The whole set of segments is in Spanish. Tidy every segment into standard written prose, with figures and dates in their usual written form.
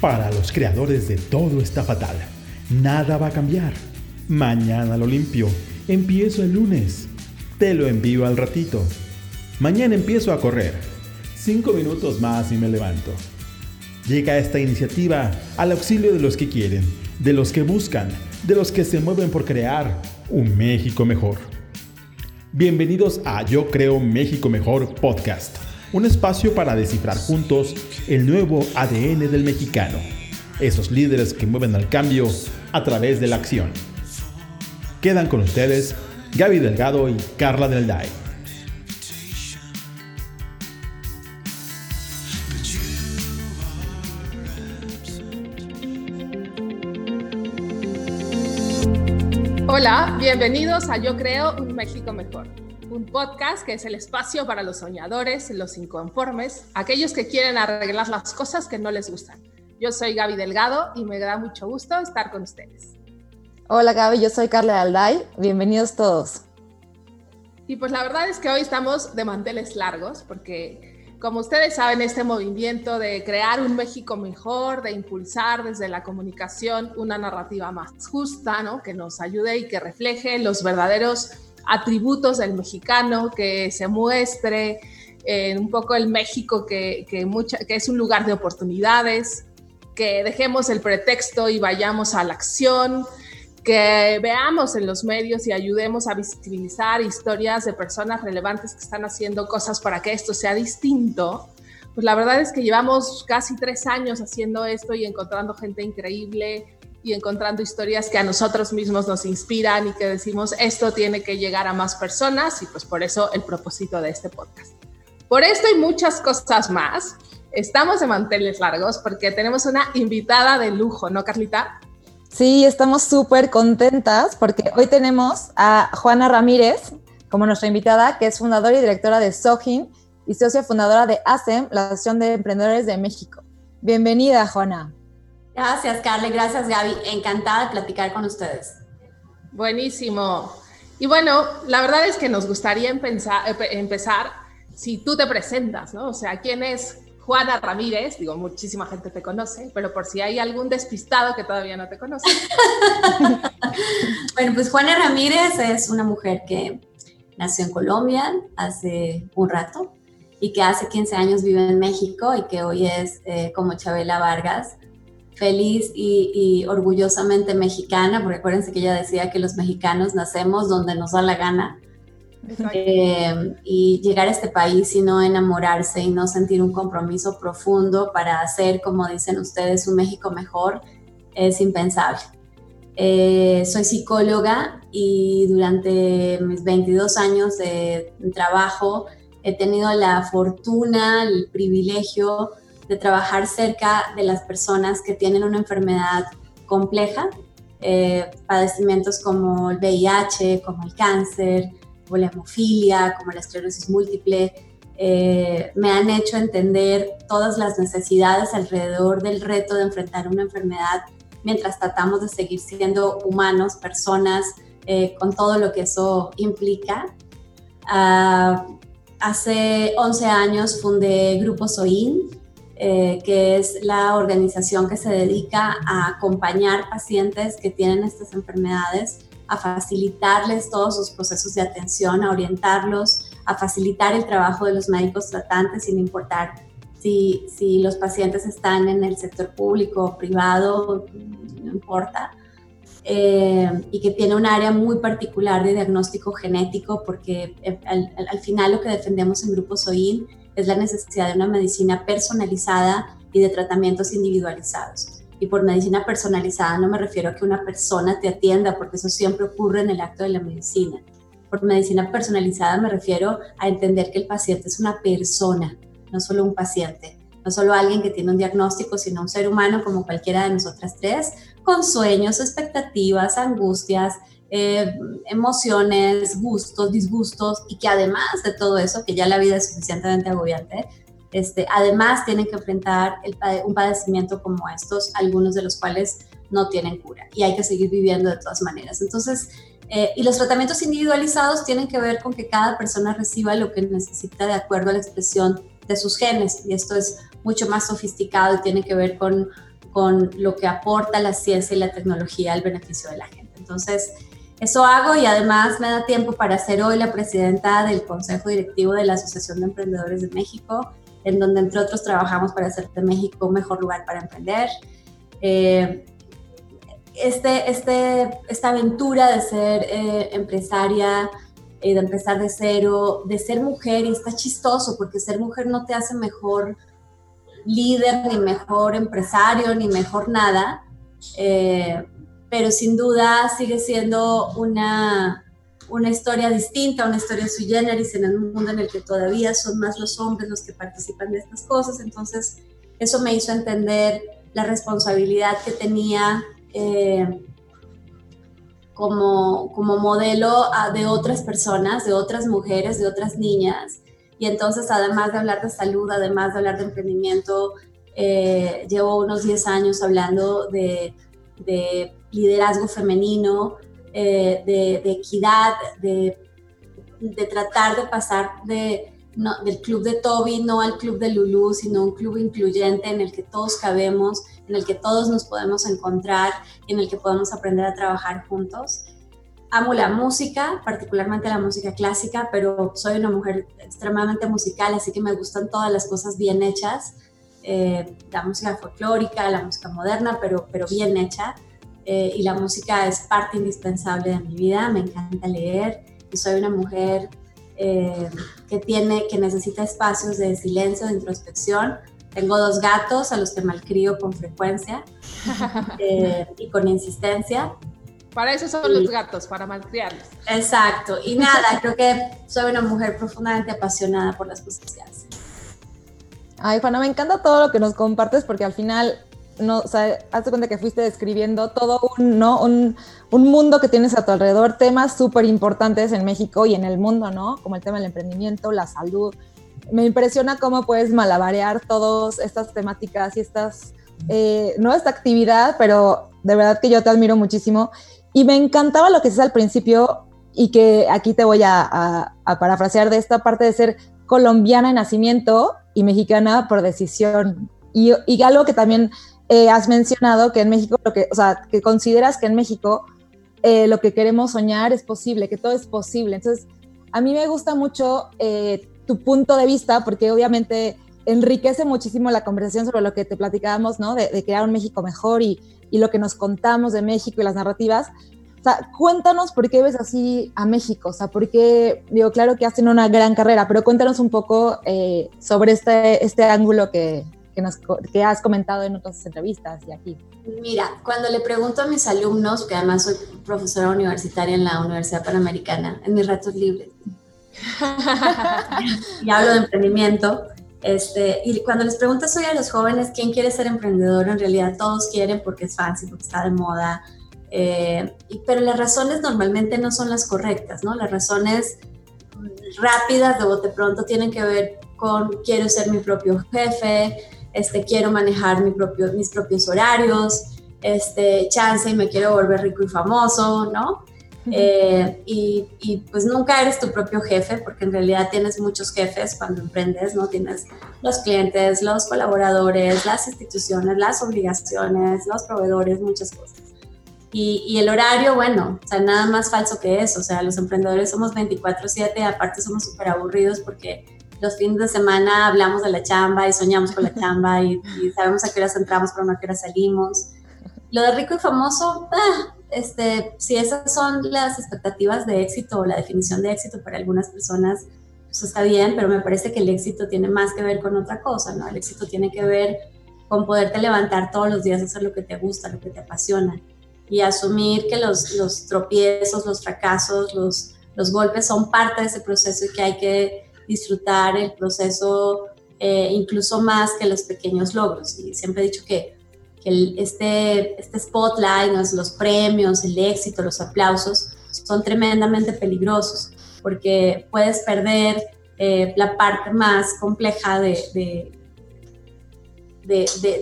Para los creadores de Todo Está Fatal, nada va a cambiar. Mañana lo limpio. Empiezo el lunes. Te lo envío al ratito. Mañana empiezo a correr. 5 minutos más y me levanto. Llega esta iniciativa al auxilio de los que quieren, de los que buscan, de los que se mueven por crear un México mejor. Bienvenidos a Yo Creo México Mejor Podcast, un espacio para descifrar juntos el nuevo ADN del mexicano, esos líderes que mueven al cambio a través de la acción. Quedan con ustedes Gaby Delgado y Carla Del Die. Hola, bienvenidos a Yo Creo un México Mejor, un podcast que es el espacio para los soñadores, los inconformes, aquellos que quieren arreglar las cosas que no les gustan. Yo soy Gaby Delgado y me da mucho gusto estar con ustedes. Hola Gaby, yo soy Carla Alday, bienvenidos todos. Y pues la verdad es que hoy estamos de manteles largos porque, como ustedes saben, este movimiento de crear un México mejor, de impulsar desde la comunicación una narrativa más justa, ¿no? Que nos ayude y que refleje los verdaderos atributos del mexicano, que se muestre un poco el México que es un lugar de oportunidades, que dejemos el pretexto y vayamos a la acción, que veamos en los medios y ayudemos a visibilizar historias de personas relevantes que están haciendo cosas para que esto sea distinto. Pues la verdad es que llevamos casi 3 años haciendo esto y encontrando gente increíble y encontrando historias que a nosotros mismos nos inspiran y que decimos esto tiene que llegar a más personas, y pues por eso el propósito de este podcast. Por esto y muchas cosas más, estamos de manteles largos porque tenemos una invitada de lujo, ¿no, Carlita? Sí, estamos súper contentas porque hoy tenemos a Juana Ramírez como nuestra invitada, que es fundadora y directora de SOGIN y socia fundadora de ASEM, la Asociación de Emprendedores de México. Bienvenida, Juana. Gracias, Carla, y gracias, Gaby. Encantada de platicar con ustedes. Buenísimo. Y bueno, la verdad es que nos gustaría empezar si tú te presentas, ¿no? O sea, ¿quién es Juana Ramírez? Digo, muchísima gente te conoce, pero por si hay algún despistado que todavía no te conoce. Bueno, pues Juana Ramírez es una mujer que nació en Colombia hace un rato y que hace 15 años vive en México y que hoy es, como Chabela Vargas, feliz y orgullosamente mexicana, porque acuérdense que ella decía que los mexicanos nacemos donde nos da la gana. Y llegar a este país y no enamorarse y no sentir un compromiso profundo para hacer, como dicen ustedes, un México mejor es impensable. Soy psicóloga y durante mis 22 años de trabajo he tenido la fortuna, el privilegio de trabajar cerca de las personas que tienen una enfermedad compleja, padecimientos como el VIH, como el cáncer, como la hemofilia, como la esclerosis múltiple. Me han hecho entender todas las necesidades alrededor del reto de enfrentar una enfermedad mientras tratamos de seguir siendo humanos, personas, con todo lo que eso implica. Hace 11 años fundé Grupo Sohin, que es la organización que se dedica a acompañar pacientes que tienen estas enfermedades, a facilitarles todos sus procesos de atención, a orientarlos, a facilitar el trabajo de los médicos tratantes sin importar si los pacientes están en el sector público o privado, no importa, y que tiene un área muy particular de diagnóstico genético, porque al final lo que defendemos en Grupo Sohin es la necesidad de una medicina personalizada y de tratamientos individualizados. Y por medicina personalizada no me refiero a que una persona te atienda, porque eso siempre ocurre en el acto de la medicina. Por medicina personalizada me refiero a entender que el paciente es una persona, no solo un paciente, no solo alguien que tiene un diagnóstico, sino un ser humano como cualquiera de nosotras tres, con sueños, expectativas, angustias, emociones, gustos, disgustos, y que además de todo eso, que ya la vida es suficientemente agobiante, además tienen que enfrentar un padecimiento como estos, algunos de los cuales no tienen cura y hay que seguir viviendo de todas maneras. Entonces, y los tratamientos individualizados tienen que ver con que cada persona reciba lo que necesita de acuerdo a la expresión de sus genes, y esto es mucho más sofisticado y tiene que ver con con lo que aporta la ciencia y la tecnología al beneficio de la gente. Entonces, eso hago y además me da tiempo para ser hoy la presidenta del Consejo Directivo de la Asociación de Emprendedores de México, en donde, entre otros, trabajamos para hacer de México un mejor lugar para emprender. Esta aventura de ser empresaria, de empezar de cero, de ser mujer, y está chistoso porque ser mujer no te hace mejor líder, ni mejor empresario, ni mejor nada, pero sin duda sigue siendo una historia distinta, una historia sui generis en un mundo en el que todavía son más los hombres los que participan de estas cosas. Entonces eso me hizo entender la responsabilidad que tenía como modelo de otras personas, de otras mujeres, de otras niñas. Y entonces, además de hablar de salud, además de hablar de emprendimiento, llevo unos 10 años hablando de liderazgo femenino, de equidad, de tratar de pasar del club de Toby no al club de Lulú, sino un club incluyente en el que todos cabemos, en el que todos nos podemos encontrar, en el que podemos aprender a trabajar juntos. Amo la música, particularmente la música clásica, pero soy una mujer extremadamente musical, así que me gustan todas las cosas bien hechas. La música folclórica, la música moderna, pero bien hecha. Y la música es parte indispensable de mi vida. Me encanta leer y soy una mujer que necesita espacios de silencio, de introspección. Tengo 2 gatos a los que malcrio con frecuencia y con insistencia. Para eso son los gatos, para malcriarlos. Exacto. Y nada, creo que soy una mujer profundamente apasionada por las cosas que hace. Ay, Juana, me encanta todo lo que nos compartes, porque al final, o sea, hazte cuenta que fuiste describiendo todo un mundo que tienes a tu alrededor, temas súper importantes en México y en el mundo, ¿no? Como el tema del emprendimiento, la salud. Me impresiona cómo puedes malabarear todas estas temáticas y no esta actividad, pero de verdad que yo te admiro muchísimo. Y me encantaba lo que dices al principio, y que aquí te voy a parafrasear, de esta parte de ser colombiana en nacimiento y mexicana por decisión. Y algo que también has mencionado, que en México, o sea, que consideras que en México lo que queremos soñar es posible, que todo es posible. Entonces, a mí me gusta mucho tu punto de vista, porque obviamente enriquece muchísimo la conversación sobre lo que te platicábamos, ¿no? De crear un México mejor y lo que nos contamos de México y las narrativas. O sea, cuéntanos por qué ves así a México, o sea, por qué, digo, claro que hacen una gran carrera, pero cuéntanos un poco sobre este ángulo que has comentado en otras entrevistas y aquí. Mira, cuando le pregunto a mis alumnos, que además soy profesora universitaria en la Universidad Panamericana, en mis ratos libres, y hablo de emprendimiento, y cuando les preguntas hoy a los jóvenes quién quiere ser emprendedor, en realidad todos quieren porque es fancy, porque está de moda, pero las razones normalmente no son las correctas, ¿no? Las razones rápidas de bote pronto tienen que ver con quiero ser mi propio jefe, quiero manejar mis propios horarios, chance y me quiero volver rico y famoso, ¿no? Uh-huh. Y pues nunca eres tu propio jefe, porque en realidad tienes muchos jefes cuando emprendes, ¿no? Tienes los clientes, los colaboradores, las instituciones, las obligaciones, los proveedores, muchas cosas. Y el horario, bueno, o sea, nada más falso que eso. O sea, los emprendedores somos 24/7, aparte somos súper aburridos porque los fines de semana hablamos de la chamba y soñamos con la chamba y sabemos a qué horas entramos pero no a qué horas salimos. Lo de rico y famoso, si esas son las expectativas de éxito o la definición de éxito para algunas personas, pues está bien, pero me parece que el éxito tiene más que ver con otra cosa, ¿no? El éxito tiene que ver con poderte levantar todos los días a hacer lo que te gusta, lo que te apasiona, y asumir que los tropiezos, los fracasos, los golpes son parte de ese proceso y que hay que disfrutar el proceso incluso más que los pequeños logros. Y siempre he dicho que este spotlight, los premios, el éxito, los aplausos son tremendamente peligrosos, porque puedes perder la parte más compleja de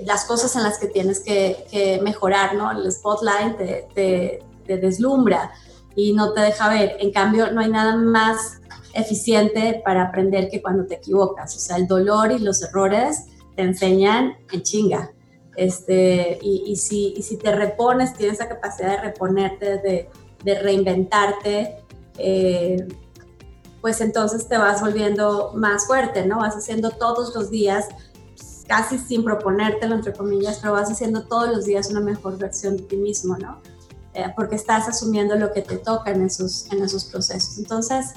las cosas en las que tienes que mejorar, ¿no? El spotlight te deslumbra y no te deja ver. En cambio, no hay nada más eficiente para aprender que cuando te equivocas. O sea, el dolor y los errores te enseñan en chinga. y si te repones, tienes la capacidad de reponerte, de reinventarte, pues entonces te vas volviendo más fuerte, ¿no? Vas haciendo todos los días, casi sin proponértelo, entre comillas, pero vas haciendo todos los días una mejor versión de ti mismo, ¿no? Porque estás asumiendo lo que te toca en esos procesos. Entonces,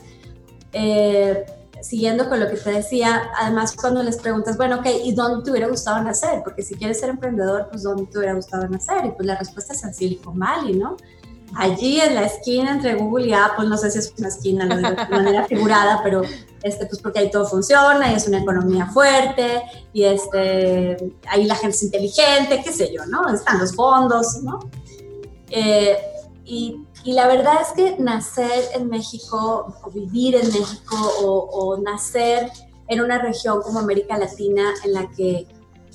siguiendo con lo que te decía, además cuando les preguntas, bueno, ok, ¿y dónde te hubiera gustado nacer? Porque si quieres ser emprendedor, pues ¿dónde te hubiera gustado nacer? Y pues la respuesta es en Silicon Valley, ¿no? Allí en la esquina entre Google y Apple, no sé si es una esquina, no digo de manera figurada, pero pues porque ahí todo funciona y es una economía fuerte y ahí la gente es inteligente, qué sé yo, ¿no? Están los fondos, ¿no? Y la verdad es que nacer en México o vivir en México o nacer en una región como América Latina en la que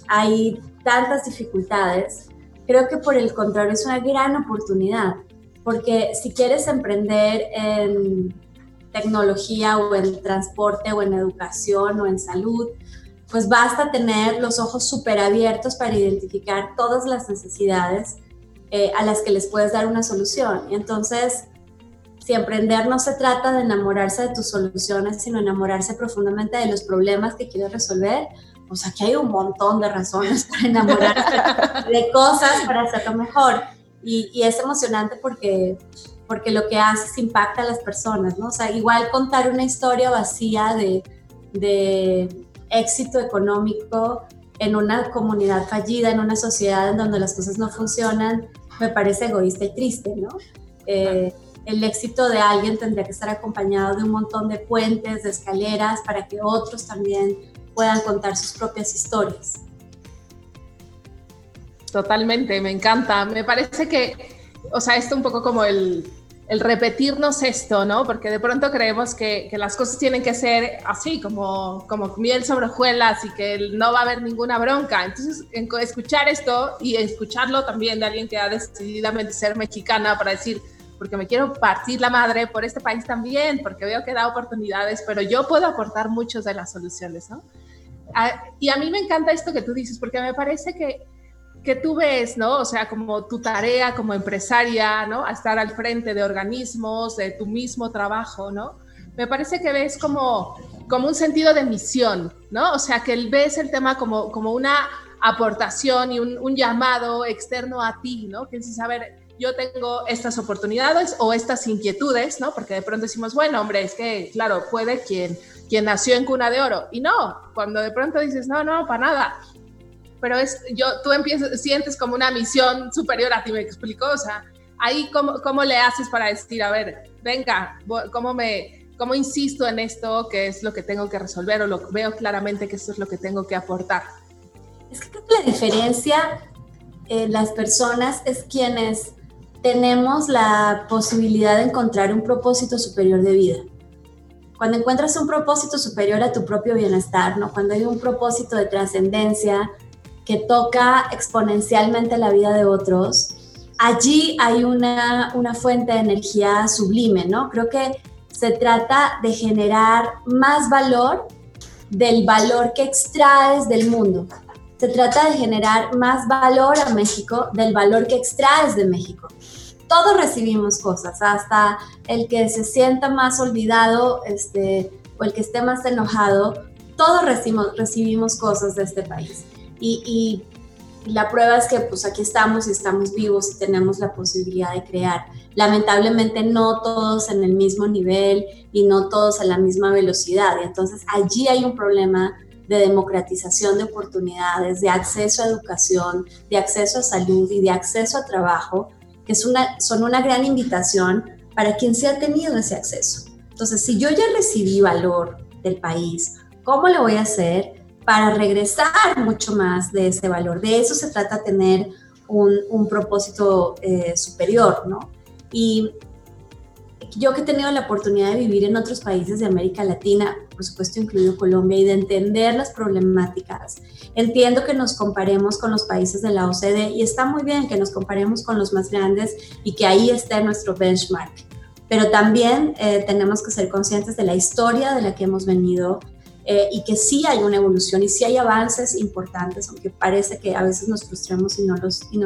hay tantas dificultades, creo que por el contrario es una gran oportunidad, porque si quieres emprender en tecnología o en transporte o en educación o en salud, pues basta tener los ojos súper abiertos para identificar todas las necesidades a las que les puedes dar una solución. Y entonces, si emprender no se trata de enamorarse de tus soluciones, sino enamorarse profundamente de los problemas que quieres resolver, pues aquí hay un montón de razones para enamorarse de cosas, para hacerlo mejor. Y es emocionante porque lo que haces impacta a las personas, ¿no? O sea, igual contar una historia vacía de éxito económico en una comunidad fallida, en una sociedad en donde las cosas no funcionan, me parece egoísta y triste, ¿no? El éxito de alguien tendría que estar acompañado de un montón de puentes, de escaleras, para que otros también puedan contar sus propias historias. Totalmente, me encanta. Me parece que, o sea, esto un poco como el repetirnos esto, ¿no? Porque de pronto creemos que las cosas tienen que ser así, como miel sobre hojuelas y que no va a haber ninguna bronca. Entonces, escuchar esto y escucharlo también de alguien que ha decididamente ser mexicana para decir, porque me quiero partir la madre por este país también, porque veo que da oportunidades, pero yo puedo aportar muchas de las soluciones, ¿no? Y a mí me encanta esto que tú dices, porque me parece que tú ves, ¿no? O sea, como tu tarea como empresaria, ¿no? A estar al frente de organismos, de tu mismo trabajo, ¿no? Me parece que ves como un sentido de misión, ¿no? O sea, que ves el tema como una aportación y un llamado externo a ti, ¿no? Que dices, a ver, yo tengo estas oportunidades o estas inquietudes, ¿no? Porque de pronto decimos, bueno, hombre, es que, claro, puede quien nació en cuna de oro. Y no, cuando de pronto dices, no, para nada. Pero tú sientes como una misión superior a ti, ¿me explico? O sea, ahí cómo le haces para decir, a ver, venga, ¿cómo insisto en esto? ¿Qué es lo que tengo que resolver? O lo veo claramente que esto es lo que tengo que aportar. Es que creo que la diferencia en las personas es quienes tenemos la posibilidad de encontrar un propósito superior de vida. Cuando encuentras un propósito superior a tu propio bienestar, ¿no? Cuando hay un propósito de trascendencia que toca exponencialmente la vida de otros, allí hay una fuente de energía sublime, ¿no? Creo que se trata de generar más valor del valor que extraes del mundo. Se trata de generar más valor a México del valor que extraes de México. Todos recibimos cosas, hasta el que se sienta más olvidado, o el que esté más enojado, todos recibimos cosas de este país. Y la prueba es que pues aquí estamos y estamos vivos y tenemos la posibilidad de crear. Lamentablemente no todos en el mismo nivel y no todos a la misma velocidad. Y entonces allí hay un problema de democratización de oportunidades, de acceso a educación, de acceso a salud y de acceso a trabajo, que son una gran invitación para quien sí ha tenido ese acceso. Entonces, si yo ya recibí valor del país, ¿cómo lo voy a hacer para regresar mucho más de ese valor? De eso se trata, tener un propósito superior, ¿no? Y yo que he tenido la oportunidad de vivir en otros países de América Latina, por supuesto incluido Colombia, y de entender las problemáticas, entiendo que nos comparemos con los países de la OCDE, y está muy bien que nos comparemos con los más grandes y que ahí esté nuestro benchmark, pero también tenemos que ser conscientes de la historia de la que hemos venido, y que sí hay una evolución y sí hay avances importantes, aunque parece que a veces nos frustramos y no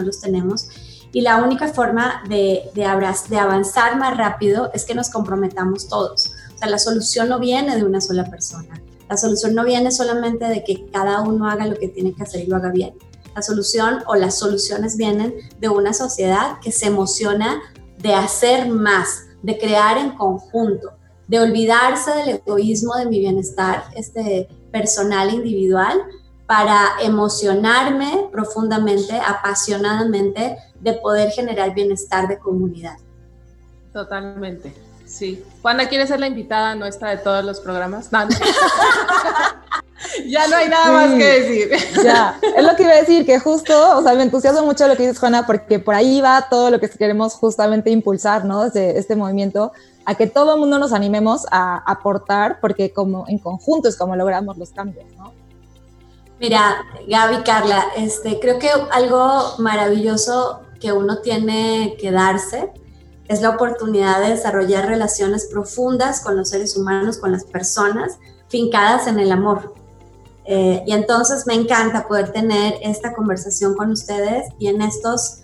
los tenemos. Y la única forma de avanzar más rápido es que nos comprometamos todos. O sea, la solución no viene de una sola persona. La solución no viene solamente de que cada uno haga lo que tiene que hacer y lo haga bien. La solución o las soluciones vienen de una sociedad que se emociona de hacer más, de crear en conjunto, de olvidarse del egoísmo de mi bienestar personal e individual para emocionarme profundamente, apasionadamente, de poder generar bienestar de comunidad. Totalmente, sí. Juana, ¿quieres ser la invitada nuestra de todos los programas? No. Ya no hay nada más que decir. Ya, es lo que iba a decir, que justo, o sea, me entusiasma mucho lo que dices, Juana, porque por ahí va todo lo que queremos justamente impulsar, ¿no? Desde este movimiento, a que todo el mundo nos animemos a aportar, porque como en conjunto es como logramos los cambios, ¿no? Mira, Gaby, Carla, creo que algo maravilloso que uno tiene que darse es la oportunidad de desarrollar relaciones profundas con los seres humanos, con las personas, fincadas en el amor. Y entonces me encanta poder tener esta conversación con ustedes y en estos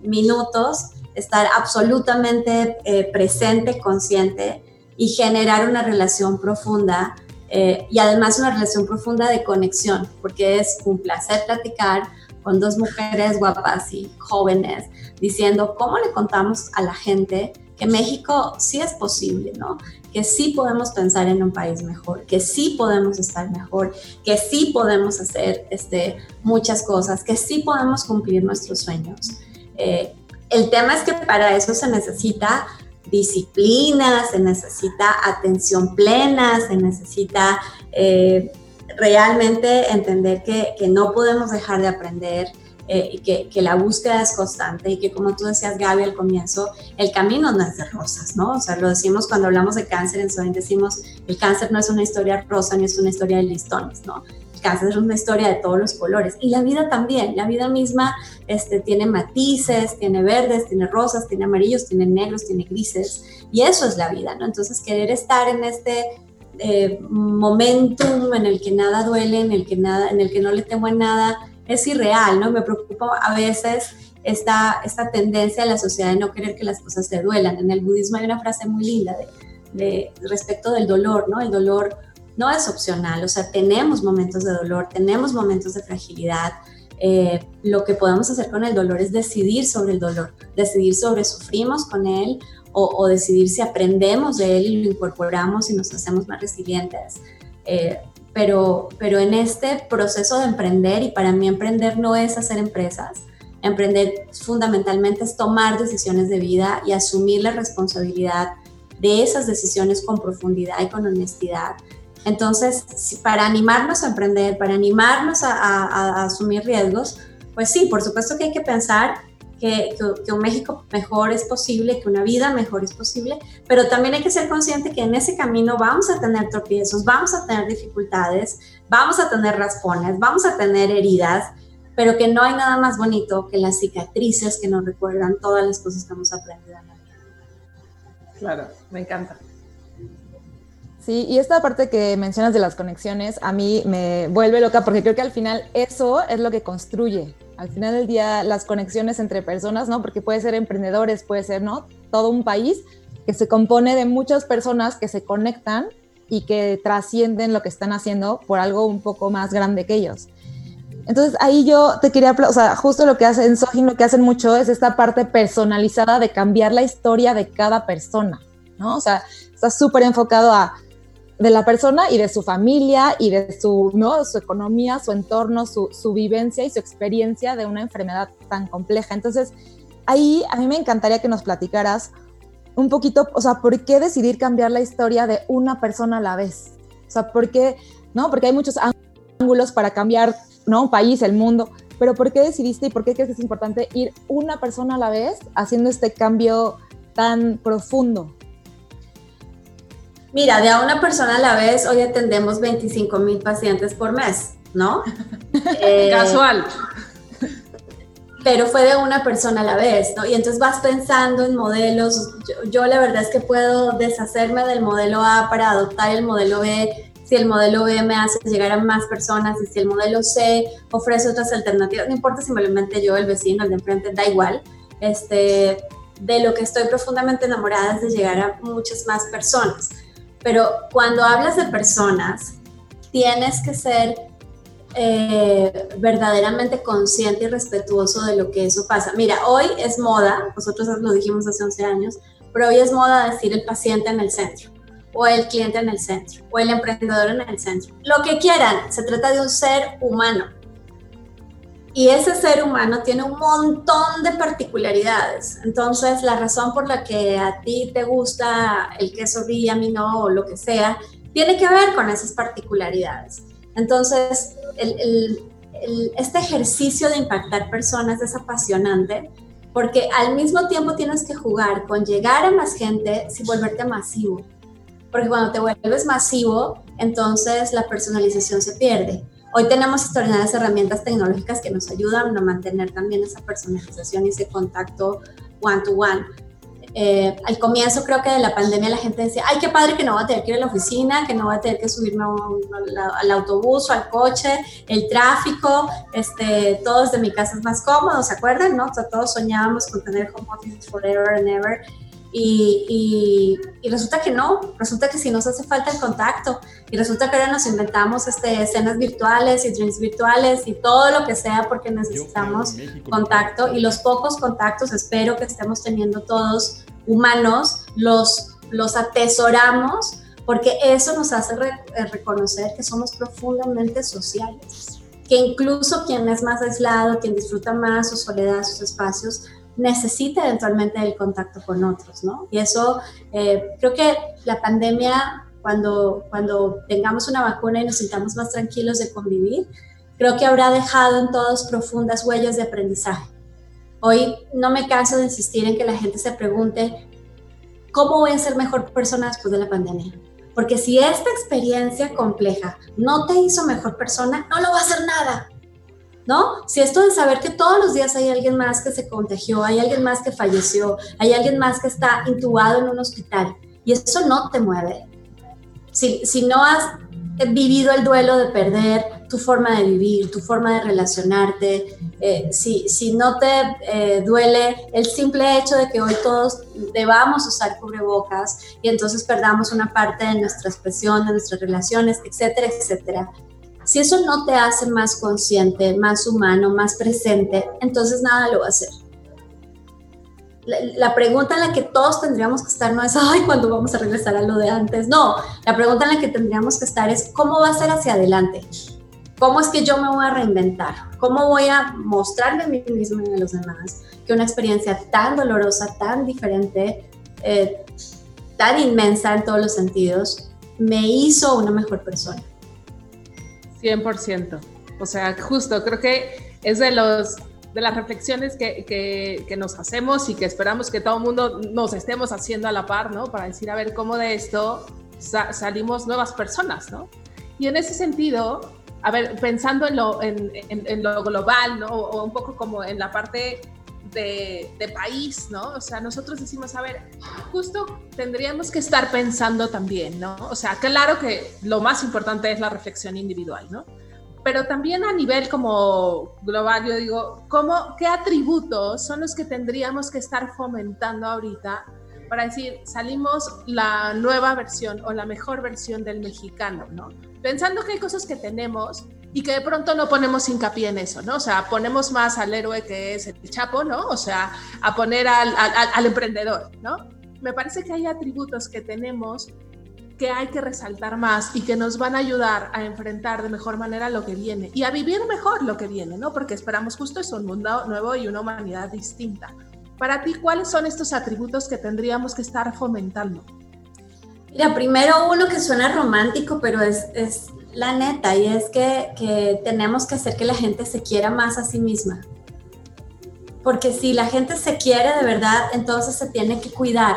minutos estar absolutamente presente, consciente y generar una relación profunda. Y además una relación profunda de conexión, porque es un placer platicar con dos mujeres guapas y jóvenes, diciendo cómo le contamos a la gente que México sí es posible, ¿no? Que sí podemos pensar en un país mejor, que sí podemos estar mejor, que sí podemos hacer muchas cosas, que sí podemos cumplir nuestros sueños. El tema es que para eso se necesita disciplina, se necesita atención plena, se necesita realmente entender que no podemos dejar de aprender y que la búsqueda es constante y que, como tú decías, Gaby, al comienzo, el camino no es de rosas, ¿no? O sea, lo decimos cuando hablamos de cáncer en SOGIN, decimos el cáncer no es una historia rosa ni es una historia de listones, ¿no? El cáncer es una historia de todos los colores y la vida también, la vida misma tiene matices, tiene verdes, tiene rosas, tiene amarillos, tiene negros, tiene grises y eso es la vida, ¿no? Entonces querer estar en momentum en el que nada duele, en el que no le temo a nada, es irreal, ¿no? Me preocupa a veces esta tendencia de la sociedad de no querer que las cosas te duelan. En el budismo hay una frase muy linda de respecto del dolor, ¿no? El dolor no es opcional, o sea, tenemos momentos de dolor, tenemos momentos de fragilidad. Lo que podemos hacer con el dolor es decidir sobre el dolor, decidir sobre sufrimos con él o decidir si aprendemos de él y lo incorporamos y nos hacemos más resilientes. Pero en este proceso de emprender, y para mí emprender no es hacer empresas, emprender fundamentalmente es tomar decisiones de vida y asumir la responsabilidad de esas decisiones con profundidad y con honestidad. Entonces, para animarnos a emprender, para animarnos a asumir riesgos, pues sí, por supuesto que hay que pensar que un México mejor es posible, que una vida mejor es posible, pero también hay que ser consciente que en ese camino vamos a tener tropiezos, vamos a tener dificultades, vamos a tener raspones, vamos a tener heridas, pero que no hay nada más bonito que las cicatrices que nos recuerdan todas las cosas que hemos aprendido en la vida. Claro, me encanta. Sí, y esta parte que mencionas de las conexiones a mí me vuelve loca porque creo que al final eso es lo que construye. Al final del día las conexiones entre personas, ¿no? Porque puede ser emprendedores, puede ser, ¿no? Todo un país que se compone de muchas personas que se conectan y que trascienden lo que están haciendo por algo un poco más grande que ellos. Entonces ahí yo te quería, o sea, justo lo que hacen SOGIN, lo que hacen mucho es esta parte personalizada de cambiar la historia de cada persona, ¿no? O sea, está súper enfocado a de la persona y de su familia y de su, ¿no? Su economía, su entorno, su vivencia y su experiencia de una enfermedad tan compleja. Entonces, ahí a mí me encantaría que nos platicaras un poquito, o sea, ¿por qué decidir cambiar la historia de una persona a la vez? O sea, ¿por qué? ¿No? Porque hay muchos ángulos para cambiar, ¿no? Un país, el mundo, pero ¿por qué decidiste y por qué crees que es importante ir una persona a la vez haciendo este cambio tan profundo? Mira, de a una persona a la vez, hoy atendemos 25,000 pacientes por mes, ¿no? Casual. Pero fue de una persona a la vez, ¿no? Y entonces vas pensando en modelos. Yo la verdad es que puedo deshacerme del modelo A para adoptar el modelo B si el modelo B me hace llegar a más personas, y si el modelo C ofrece otras alternativas, no importa si me lo inventé yo, el vecino, el de enfrente, da igual. De lo que estoy profundamente enamorada es de llegar a muchas más personas. Pero cuando hablas de personas, tienes que ser verdaderamente consciente y respetuoso de lo que eso pasa. Mira, hoy es moda, nosotros lo dijimos hace 11 años, pero hoy es moda decir el paciente en el centro, o el cliente en el centro, o el emprendedor en el centro. Lo que quieran, se trata de un ser humano. Y ese ser humano tiene un montón de particularidades. Entonces, la razón por la que a ti te gusta el queso brie, a mí no, o lo que sea, tiene que ver con esas particularidades. Entonces, este ejercicio de impactar personas es apasionante, porque al mismo tiempo tienes que jugar con llegar a más gente sin volverte masivo. Porque cuando te vuelves masivo, entonces la personalización se pierde. Hoy tenemos extraordinarias herramientas tecnológicas que nos ayudan a mantener también esa personalización y ese contacto one-to-one. Al comienzo creo que de la pandemia la gente decía, ay, qué padre que no voy a tener que ir a la oficina, que no voy a tener que subirme al autobús o al coche, el tráfico, todo desde mi casa es más cómodo, ¿se acuerdan? ¿No? O sea, todos soñábamos con tener home office forever and ever. Y resulta que no, resulta que sí nos hace falta el contacto y resulta que ahora nos inventamos cenas virtuales y drinks virtuales y todo lo que sea porque necesitamos contacto y los pocos contactos, espero que estemos teniendo todos humanos, los atesoramos porque eso nos hace reconocer que somos profundamente sociales, que incluso quien es más aislado, quien disfruta más su soledad, sus espacios, necesita eventualmente el contacto con otros, ¿no? Y eso, creo que la pandemia, cuando tengamos una vacuna y nos sintamos más tranquilos de convivir, creo que habrá dejado en todos profundas huellas de aprendizaje. Hoy no me canso de insistir en que la gente se pregunte, ¿cómo voy a ser mejor persona después de la pandemia? Porque si esta experiencia compleja no te hizo mejor persona, no lo va a hacer nada, ¿no? Si esto de saber que todos los días hay alguien más que se contagió, hay alguien más que falleció, hay alguien más que está intubado en un hospital, y eso no te mueve. Si no has vivido el duelo de perder tu forma de vivir, tu forma de relacionarte, si no te duele el simple hecho de que hoy todos debamos usar cubrebocas y entonces perdamos una parte de nuestra expresión, de nuestras relaciones, etcétera, etcétera. Si eso no te hace más consciente, más humano, más presente, entonces nada lo va a hacer. La pregunta en la que todos tendríamos que estar no es, ay, ¿cuándo vamos a regresar a lo de antes? No, la pregunta en la que tendríamos que estar es, ¿cómo va a ser hacia adelante? ¿Cómo es que yo me voy a reinventar? ¿Cómo voy a mostrarme a mí mismo y a los demás que una experiencia tan dolorosa, tan diferente, tan inmensa en todos los sentidos, me hizo una mejor persona? 100%. O sea, justo, creo que es de las reflexiones que nos hacemos y que esperamos que todo el mundo nos estemos haciendo a la par, ¿no? Para decir, a ver, cómo de esto salimos nuevas personas, ¿no? Y en ese sentido, a ver, pensando en lo global, ¿no? O un poco como en la parte de país, ¿no? O sea, nosotros decimos, a ver, justo tendríamos que estar pensando también, ¿no? O sea, claro que lo más importante es la reflexión individual, ¿no? Pero también a nivel como global, yo digo, ¿qué atributos son los que tendríamos que estar fomentando ahorita para decir, salimos la nueva versión o la mejor versión del mexicano, ¿no? Pensando que hay cosas que tenemos y que de pronto no ponemos hincapié en eso, ¿no? O sea, ponemos más al héroe que es el Chapo, ¿no? O sea, a poner al emprendedor, ¿no? Me parece que hay atributos que tenemos que hay que resaltar más y que nos van a ayudar a enfrentar de mejor manera lo que viene y a vivir mejor lo que viene, ¿no? Porque esperamos justo eso, un mundo nuevo y una humanidad distinta. Para ti, ¿cuáles son estos atributos que tendríamos que estar fomentando? Mira, primero uno que suena romántico, pero es la neta, y es que tenemos que hacer que la gente se quiera más a sí misma. Porque si la gente se quiere de verdad, entonces se tiene que cuidar.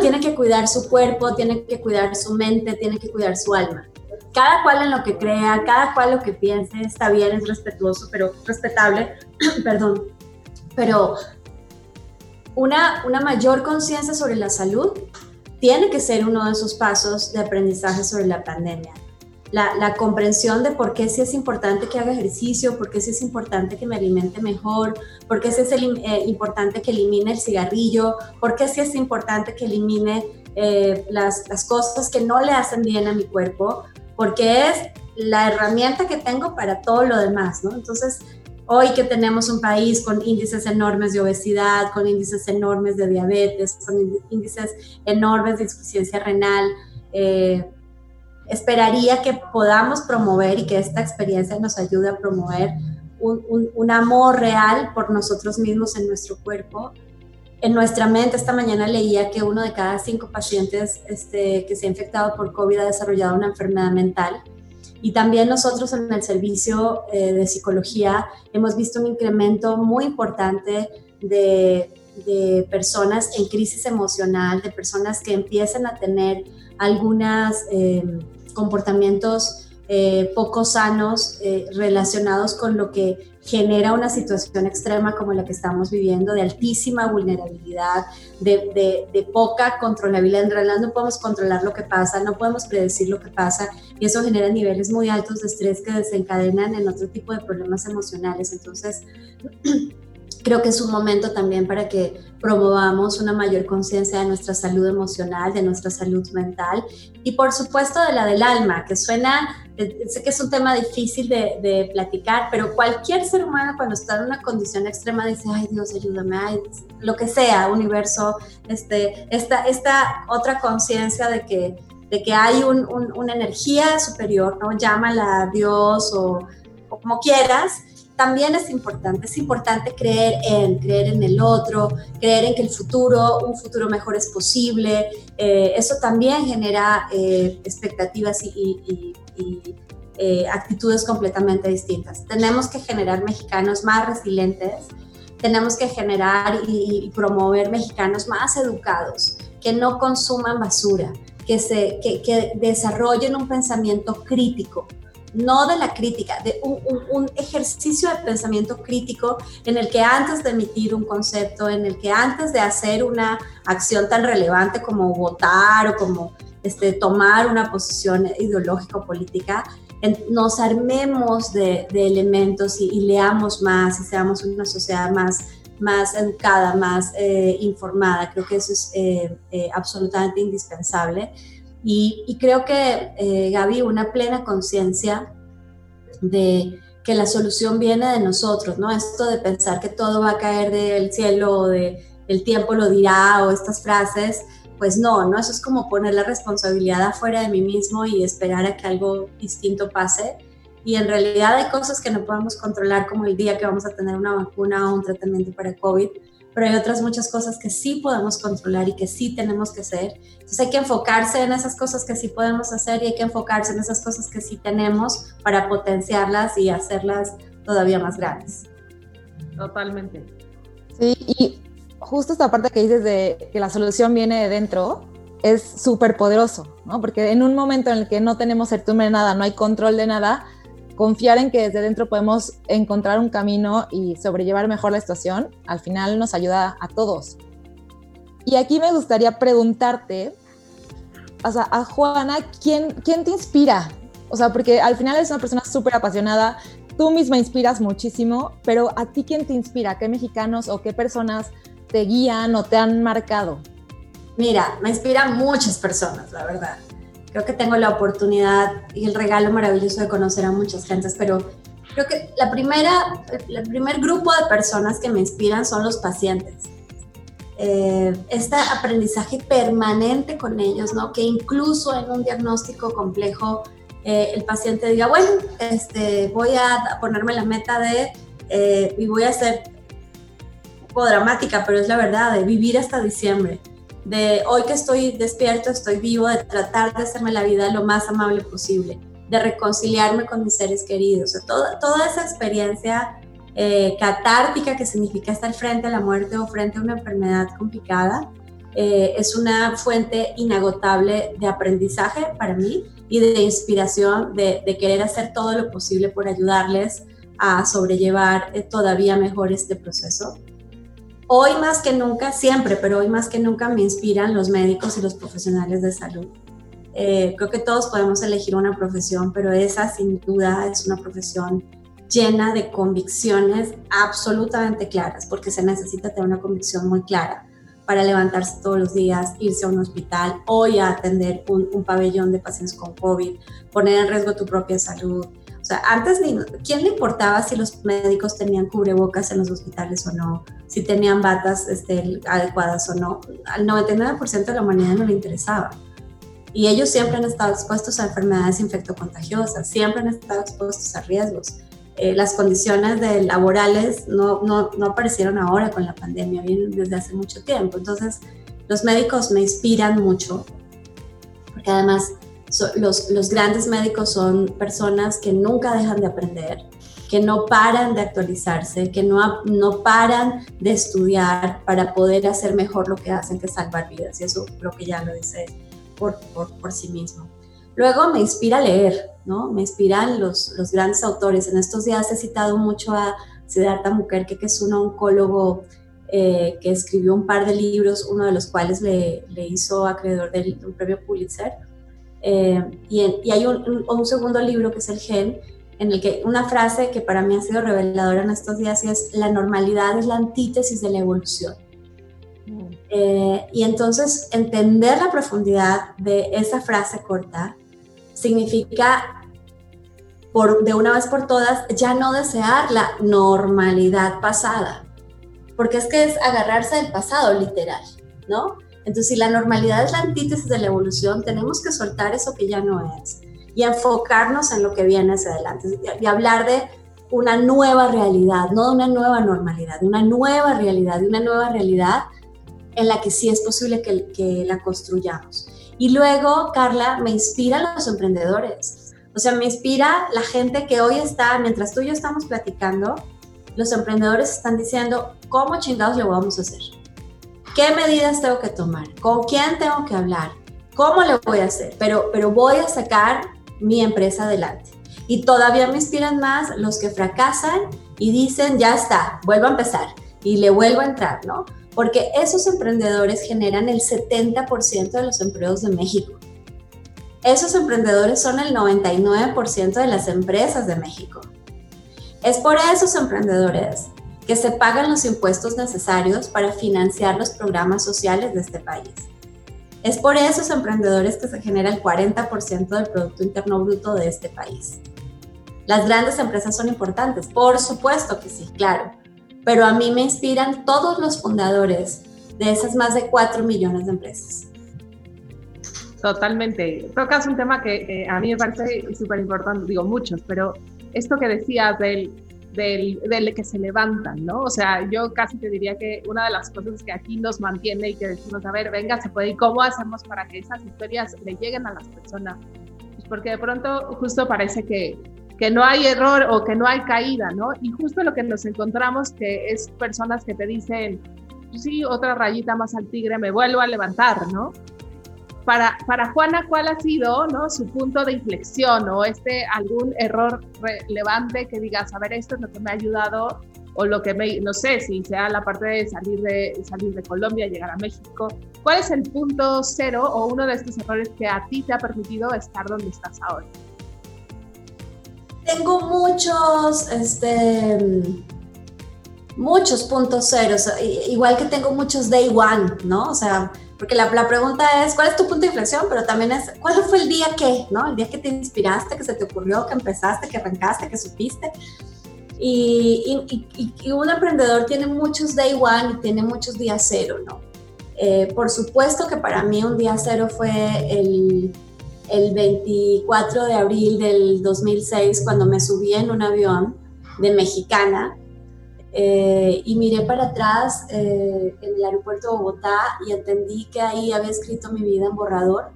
Tiene que cuidar su cuerpo, tiene que cuidar su mente, tiene que cuidar su alma. Cada cual en lo que crea, cada cual lo que piense, está bien, es respetuoso, pero respetable, perdón. Pero una mayor conciencia sobre la salud tiene que ser uno de esos pasos de aprendizaje sobre la pandemia. la comprensión de por qué sí es importante que haga ejercicio, por qué sí es importante que me alimente mejor, por qué sí es importante que elimine el cigarrillo, por qué sí es importante que elimine las cosas que no le hacen bien a mi cuerpo, porque es la herramienta que tengo para todo lo demás, ¿no? Entonces, hoy que tenemos un país con índices enormes de obesidad, con índices enormes de diabetes, con índices enormes de insuficiencia renal, esperaría que podamos promover y que esta experiencia nos ayude a promover un amor real por nosotros mismos en nuestro cuerpo, en nuestra mente. Esta mañana leía que 1 de cada 5 pacientes que se ha infectado por COVID ha desarrollado una enfermedad mental. Y también nosotros en el servicio de psicología hemos visto un incremento muy importante de personas en crisis emocional, de personas que empiezan a tener algunos comportamientos poco sanos relacionados con lo que genera una situación extrema como la que estamos viviendo, de altísima vulnerabilidad, de poca controlabilidad. En realidad no podemos controlar lo que pasa, no podemos predecir lo que pasa, y eso genera niveles muy altos de estrés que desencadenan en otro tipo de problemas emocionales. Entonces, creo que es un momento también para que promovamos una mayor conciencia de nuestra salud emocional, de nuestra salud mental y, por supuesto, de la del alma, que suena... Sé que es un tema difícil de platicar, pero cualquier ser humano cuando está en una condición extrema dice, ay Dios, ayúdame, ay, lo que sea, universo, esta otra conciencia de que hay una energía superior, ¿no? Llámala a Dios o como quieras. También es importante creer en el otro, creer en que un futuro mejor es posible. Eso también genera expectativas y actitudes completamente distintas. Tenemos que generar mexicanos más resilientes, tenemos que generar y promover mexicanos más educados, que no consuman basura, que desarrollen un pensamiento crítico. No de la crítica, de un ejercicio de pensamiento crítico en el que antes de emitir un concepto, en el que antes de hacer una acción tan relevante como votar o como tomar una posición ideológica o política, nos armemos de elementos y leamos más y seamos una sociedad más educada, más informada. Creo que eso es absolutamente indispensable. Y creo que, Gaby, una plena conciencia de que la solución viene de nosotros, ¿no? Esto de pensar que todo va a caer del cielo o de el tiempo lo dirá o estas frases, pues no, eso es como poner la responsabilidad afuera de mí mismo y esperar a que algo distinto pase. Y en realidad hay cosas que no podemos controlar, como el día que vamos a tener una vacuna o un tratamiento para COVID, pero hay otras muchas cosas que sí podemos controlar y que sí tenemos que hacer. Entonces hay que enfocarse en esas cosas que sí podemos hacer y hay que enfocarse en esas cosas que sí tenemos para potenciarlas y hacerlas todavía más grandes. Totalmente. Sí, y justo esta parte que dices de que la solución viene de dentro es súper poderoso, ¿no? Porque en un momento en el que no tenemos certidumbre de nada, no hay control de nada, confiar en que desde dentro podemos encontrar un camino y sobrellevar mejor la situación, al final nos ayuda a todos. Y aquí me gustaría preguntarte, o sea, a Juana, ¿quién te inspira? O sea, porque al final eres una persona súper apasionada, tú misma inspiras muchísimo, pero ¿a ti quién te inspira? ¿Qué mexicanos o qué personas te guían o te han marcado? Mira, me inspiran muchas personas, la verdad. Creo que tengo la oportunidad y el regalo maravilloso de conocer a muchas gentes, pero creo que el primer grupo de personas que me inspiran son los pacientes. Este aprendizaje permanente con ellos, ¿no? Que incluso en un diagnóstico complejo, el paciente diga, bueno, voy a ponerme la meta y voy a ser un poco dramática, pero es la verdad, de vivir hasta diciembre. De hoy que estoy despierto, estoy vivo, de tratar de hacerme la vida lo más amable posible, de reconciliarme con mis seres queridos. O sea, toda esa experiencia catártica que significa estar frente a la muerte o frente a una enfermedad complicada es una fuente inagotable de aprendizaje para mí y de inspiración de querer hacer todo lo posible por ayudarles a sobrellevar todavía mejor este proceso. Hoy más que nunca, siempre, pero hoy más que nunca me inspiran los médicos y los profesionales de salud. Creo que todos podemos elegir una profesión, pero esa sin duda es una profesión llena de convicciones absolutamente claras, porque se necesita tener una convicción muy clara para levantarse todos los días, irse a un hospital o ya atender un pabellón de pacientes con COVID, poner en riesgo tu propia salud. O sea, antes, ¿quién le importaba si los médicos tenían cubrebocas en los hospitales o no? Si tenían batas adecuadas o no. Al 99% de la humanidad no le interesaba. Y ellos siempre han estado expuestos a enfermedades infectocontagiosas, siempre han estado expuestos a riesgos. Las condiciones laborales no aparecieron ahora con la pandemia, vienen desde hace mucho tiempo. Entonces, los médicos me inspiran mucho, porque además los grandes médicos son personas que nunca dejan de aprender, que no paran de actualizarse, que no paran de estudiar para poder hacer mejor lo que hacen, que salvar vidas, y eso creo que ya lo dice por sí mismo. Luego me inspira a leer, ¿no? Me inspiran los grandes autores. En estos días he citado mucho a Siddhartha Mukherjee, que es un oncólogo que escribió un par de libros, uno de los cuales le hizo acreedor de un premio Pulitzer. Y hay un segundo libro que es El Gen, en el que una frase que para mí ha sido reveladora en estos días es: la normalidad es la antítesis de la evolución. Y entonces entender la profundidad de esa frase corta significa, de una vez por todas, ya no desear la normalidad pasada, porque es que es agarrarse del pasado, literal, ¿no? Entonces, si la normalidad es la antítesis de la evolución, tenemos que soltar eso que ya no es y enfocarnos en lo que viene hacia adelante, y hablar de una nueva realidad, no de una nueva normalidad, una nueva realidad, de una nueva realidad en la que sí es posible que la construyamos. Y luego, Carla, me inspira a los emprendedores. O sea, me inspira la gente que hoy está, mientras tú y yo estamos platicando, los emprendedores están diciendo: ¿cómo chingados lo vamos a hacer? ¿Qué medidas tengo que tomar? ¿Con quién tengo que hablar? ¿Cómo lo voy a hacer? Pero voy a sacar mi empresa adelante. Y todavía me inspiran más los que fracasan y dicen: ya está, vuelvo a empezar y le vuelvo a entrar, ¿no? Porque esos emprendedores generan el 70% de los empleos de México. Esos emprendedores son el 99% de las empresas de México. Es por esos emprendedores que se pagan los impuestos necesarios para financiar los programas sociales de este país. Es por esos emprendedores que se genera el 40% del Producto Interno Bruto de este país. Las grandes empresas son importantes, por supuesto que sí, claro. Pero a mí me inspiran todos los fundadores de esas más de 4 millones de empresas. Totalmente. Tocas un tema que a mí me parece súper importante, digo muchos, pero esto que decías del que se levantan, ¿no? O sea, yo casi te diría que una de las cosas que aquí nos mantiene y que decimos: a ver, venga, se puede, ¿y cómo hacemos para que esas historias le lleguen a las personas? Pues porque de pronto justo parece que no hay error o que no hay caída, ¿no? Y justo lo que nos encontramos que es personas que te dicen: sí, otra rayita más al tigre, me vuelvo a levantar, ¿no? Para Juana, ¿cuál ha sido, ¿no?, su punto de inflexión o algún error relevante que digas: a ver, esto es lo que me ha ayudado, o lo que me, no sé, si sea la parte de salir de Colombia, llegar a México? ¿Cuál es el punto cero o uno de estos errores que a ti te ha permitido estar donde estás ahora? Tengo muchos puntos ceros, igual que tengo muchos day one, ¿no? O sea, porque la pregunta es: ¿cuál es tu punto de inflexión? Pero también es: ¿cuál fue el día que, ¿no? El día que te inspiraste, que se te ocurrió, que empezaste, que arrancaste, que supiste. Y un emprendedor tiene muchos day one y tiene muchos días cero, ¿no? Por supuesto que para mí un día cero fue el 24 de abril del 2006, cuando me subí en un avión de Mexicana y miré para atrás en el aeropuerto de Bogotá y entendí que ahí había escrito mi vida en borrador,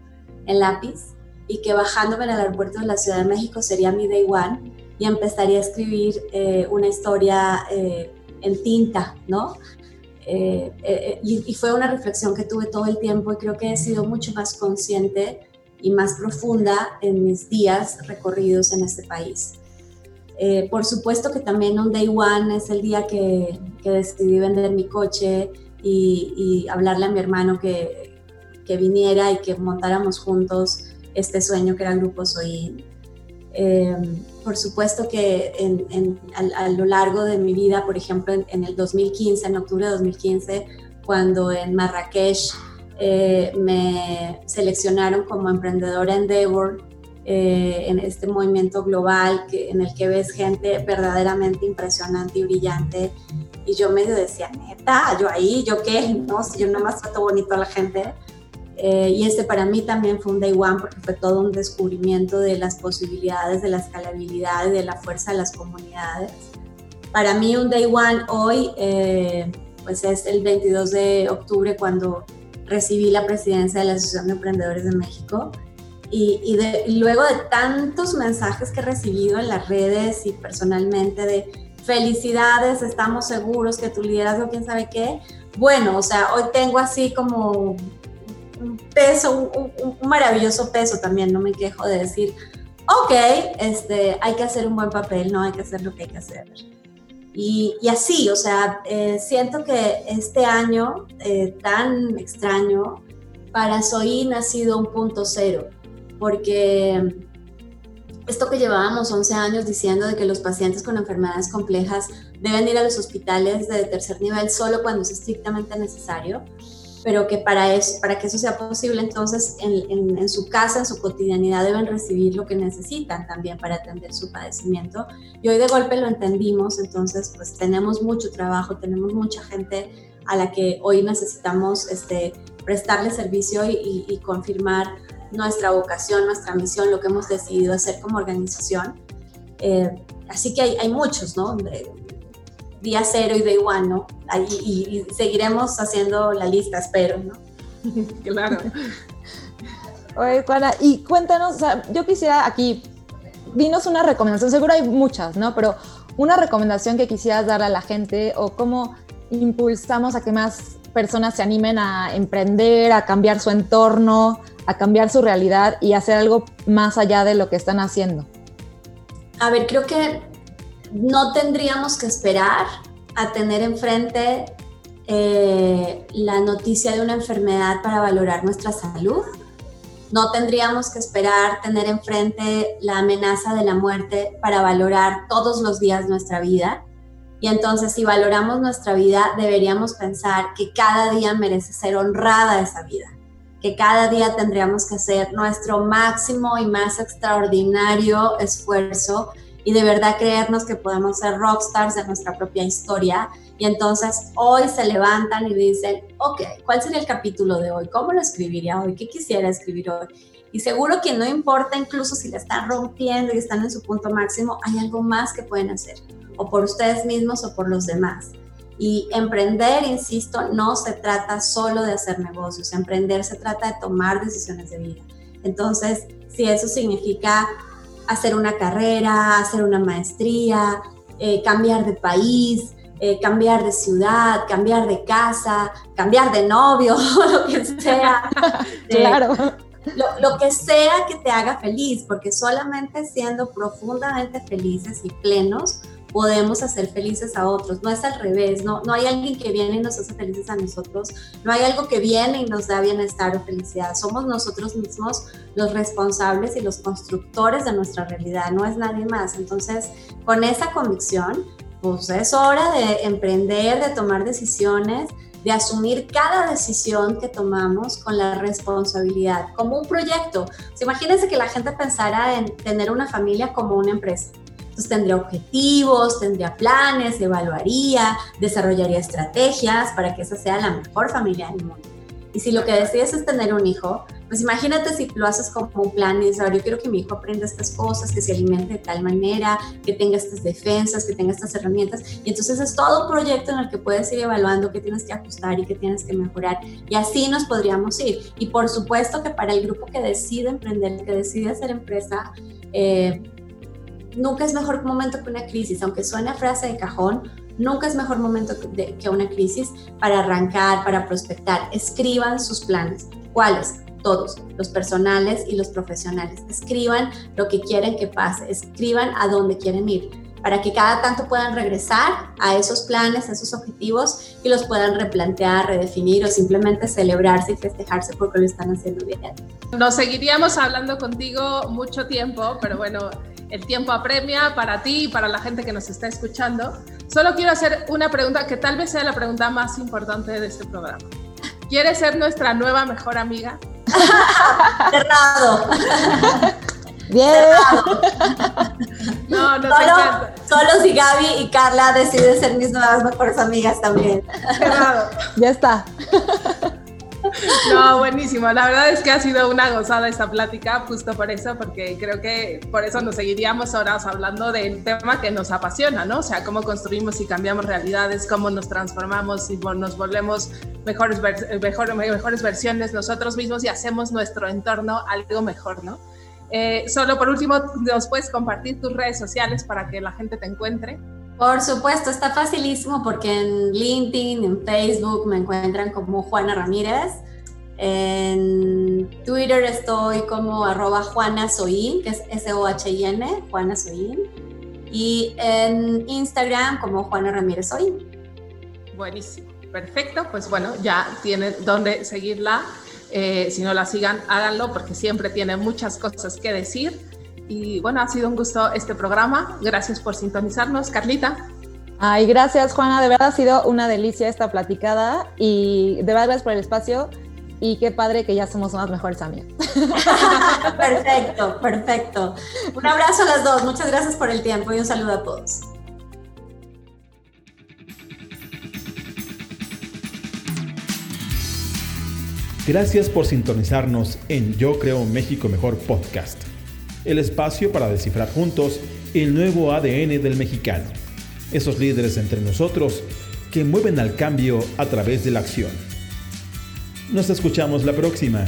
en lápiz, y que bajándome en el aeropuerto de la Ciudad de México sería mi day one y empezaría a escribir una historia en tinta, ¿no? Y fue una reflexión que tuve todo el tiempo, y creo que he sido mucho más consciente y más profunda en mis días recorridos en este país. Por supuesto que también un day one es el día que decidí vender mi coche y hablarle a mi hermano que viniera y que montáramos juntos este sueño que era Grupo Sohin. Por supuesto que a lo largo de mi vida, por ejemplo, en el 2015, en octubre de 2015, cuando en Marrakech me seleccionaron como emprendedora Endeavor, en este movimiento global en el que ves gente verdaderamente impresionante y brillante, y yo medio decía, neta, ¿yo qué? No, si yo nada más trato bonito a la gente. Y este para mí también fue un day one, porque fue todo un descubrimiento de las posibilidades, de la escalabilidad, de la fuerza de las comunidades. Para mí un day one hoy, pues es el 22 de octubre cuando recibí la presidencia de la Asociación de Emprendedores de México. Y luego de tantos mensajes que he recibido en las redes y personalmente de felicidades, estamos seguros que tu liderazgo, quién sabe qué. Bueno, o sea, hoy tengo así como un peso, un maravilloso peso también, no me quejo de decir, ok, hay que hacer un buen papel, no hay que hacer lo que hay que hacer. Y así, o sea, siento que este año tan extraño para Sohin ha sido un punto cero. Porque esto que llevábamos 11 años diciendo de que los pacientes con enfermedades complejas deben ir a los hospitales de tercer nivel solo cuando es estrictamente necesario, pero que para que eso sea posible, entonces en su casa, en su cotidianidad, deben recibir lo que necesitan también para atender su padecimiento. Y hoy de golpe lo entendimos, entonces pues tenemos mucho trabajo, tenemos mucha gente a la que hoy necesitamos prestarle servicio y confirmar nuestra vocación, nuestra misión, lo que hemos decidido hacer como organización. Así que hay muchos, ¿no? Día cero y day one, ¿no? Y seguiremos haciendo la lista, espero, ¿no? Claro. Oye, Juana, y cuéntanos, o sea, yo quisiera aquí, dinos una recomendación, seguro hay muchas, ¿no? Pero una recomendación que quisieras darle a la gente o cómo impulsamos a que más personas se animen a emprender, a cambiar su entorno, a cambiar su realidad y hacer algo más allá de lo que están haciendo? A ver, creo que no tendríamos que esperar a tener enfrente la noticia de una enfermedad para valorar nuestra salud. No tendríamos que esperar tener enfrente la amenaza de la muerte para valorar todos los días nuestra vida. Y entonces, si valoramos nuestra vida, deberíamos pensar que cada día merece ser honrada esa vida, que cada día tendríamos que hacer nuestro máximo y más extraordinario esfuerzo y de verdad creernos que podemos ser rockstars de nuestra propia historia. Y entonces hoy se levantan y dicen, ok, ¿cuál sería el capítulo de hoy? ¿Cómo lo escribiría hoy? ¿Qué quisiera escribir hoy? Y seguro que no importa, incluso si la están rompiendo y están en su punto máximo, hay algo más que pueden hacer, o por ustedes mismos o por los demás. Y emprender, insisto, no se trata solo de hacer negocios, emprender se trata de tomar decisiones de vida. Entonces, si eso significa hacer una carrera, hacer una maestría, cambiar de país, cambiar de ciudad, cambiar de casa, cambiar de novio, lo que sea. Claro. Lo que sea que te haga feliz, porque solamente siendo profundamente felices y plenos podemos hacer felices a otros. No es al revés, no hay alguien que viene y nos hace felices a nosotros, no hay algo que viene y nos da bienestar o felicidad. Somos nosotros mismos los responsables y los constructores de nuestra realidad, no es nadie más. Entonces, con esa convicción, pues es hora de emprender, de tomar decisiones, de asumir cada decisión que tomamos con la responsabilidad, como un proyecto. Entonces, imagínense que la gente pensara en tener una familia como una empresa. Entonces tendría objetivos, tendría planes, evaluaría, desarrollaría estrategias para que esa sea la mejor familia del mundo. Y si lo que decides es tener un hijo, pues imagínate si lo haces como un plan y dices, yo quiero que mi hijo aprenda estas cosas, que se alimente de tal manera, que tenga estas defensas, que tenga estas herramientas. Y entonces es todo un proyecto en el que puedes ir evaluando qué tienes que ajustar y qué tienes que mejorar. Y así nos podríamos ir. Y por supuesto que para el grupo que decide emprender, que decide hacer empresa, nunca es mejor momento que una crisis, aunque suene a frase de cajón, nunca es mejor momento que una crisis para arrancar, para prospectar. Escriban sus planes. ¿Cuáles? Todos, los personales y los profesionales. Escriban lo que quieren que pase, escriban a dónde quieren ir. para que cada tanto puedan regresar a esos planes, a esos objetivos y los puedan replantear, redefinir o simplemente celebrarse y festejarse porque lo están haciendo bien. Nos seguiríamos hablando contigo mucho tiempo, pero bueno, el tiempo apremia para ti y para la gente que nos está escuchando. Solo quiero hacer una pregunta que tal vez sea la pregunta más importante de este programa. ¿Quieres ser nuestra nueva mejor amiga? Cerrado. Bien. No, no se encanta. Solo si Gaby y Carla deciden ser mis nuevas mejores amigas también. Cerrado. Ya está. No, buenísimo. La verdad es que ha sido una gozada esta plática, justo por eso, porque creo que por eso nos seguiríamos horas hablando del tema que nos apasiona, ¿no? O sea, cómo construimos y cambiamos realidades, cómo nos transformamos y nos volvemos mejores versiones nosotros mismos y hacemos nuestro entorno algo mejor, ¿no? Solo por último, ¿nos puedes compartir tus redes sociales para que la gente te encuentre? Por supuesto, está facilísimo porque en LinkedIn, en Facebook me encuentran como Juana Ramírez. En Twitter estoy como @JuanaSohin, que es SOHIN, Juana Sohin. Y en Instagram como Juana Ramírez Sohin. Buenísimo, perfecto. Pues bueno, ya tienen dónde seguirla. Si no la sigan, háganlo porque siempre tiene muchas cosas que decir. Y bueno, ha sido un gusto este programa. Gracias por sintonizarnos, Carlita. Ay, gracias, Juana. De verdad ha sido una delicia esta platicada y de verdad gracias por el espacio y qué padre que ya somos unas mejores amigas. Perfecto, perfecto. Un abrazo a las dos. Muchas gracias por el tiempo y un saludo a todos. Gracias por sintonizarnos en Yo Creo México Mejor Podcast. El espacio para descifrar juntos el nuevo ADN del mexicano. Esos líderes entre nosotros que mueven al cambio a través de la acción. Nos escuchamos la próxima.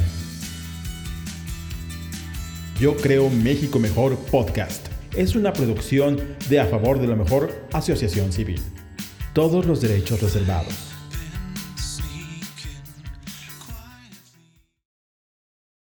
Yo Creo México Mejor Podcast. Es una producción de A Favor de la Mejor Asociación Civil. Todos los derechos reservados.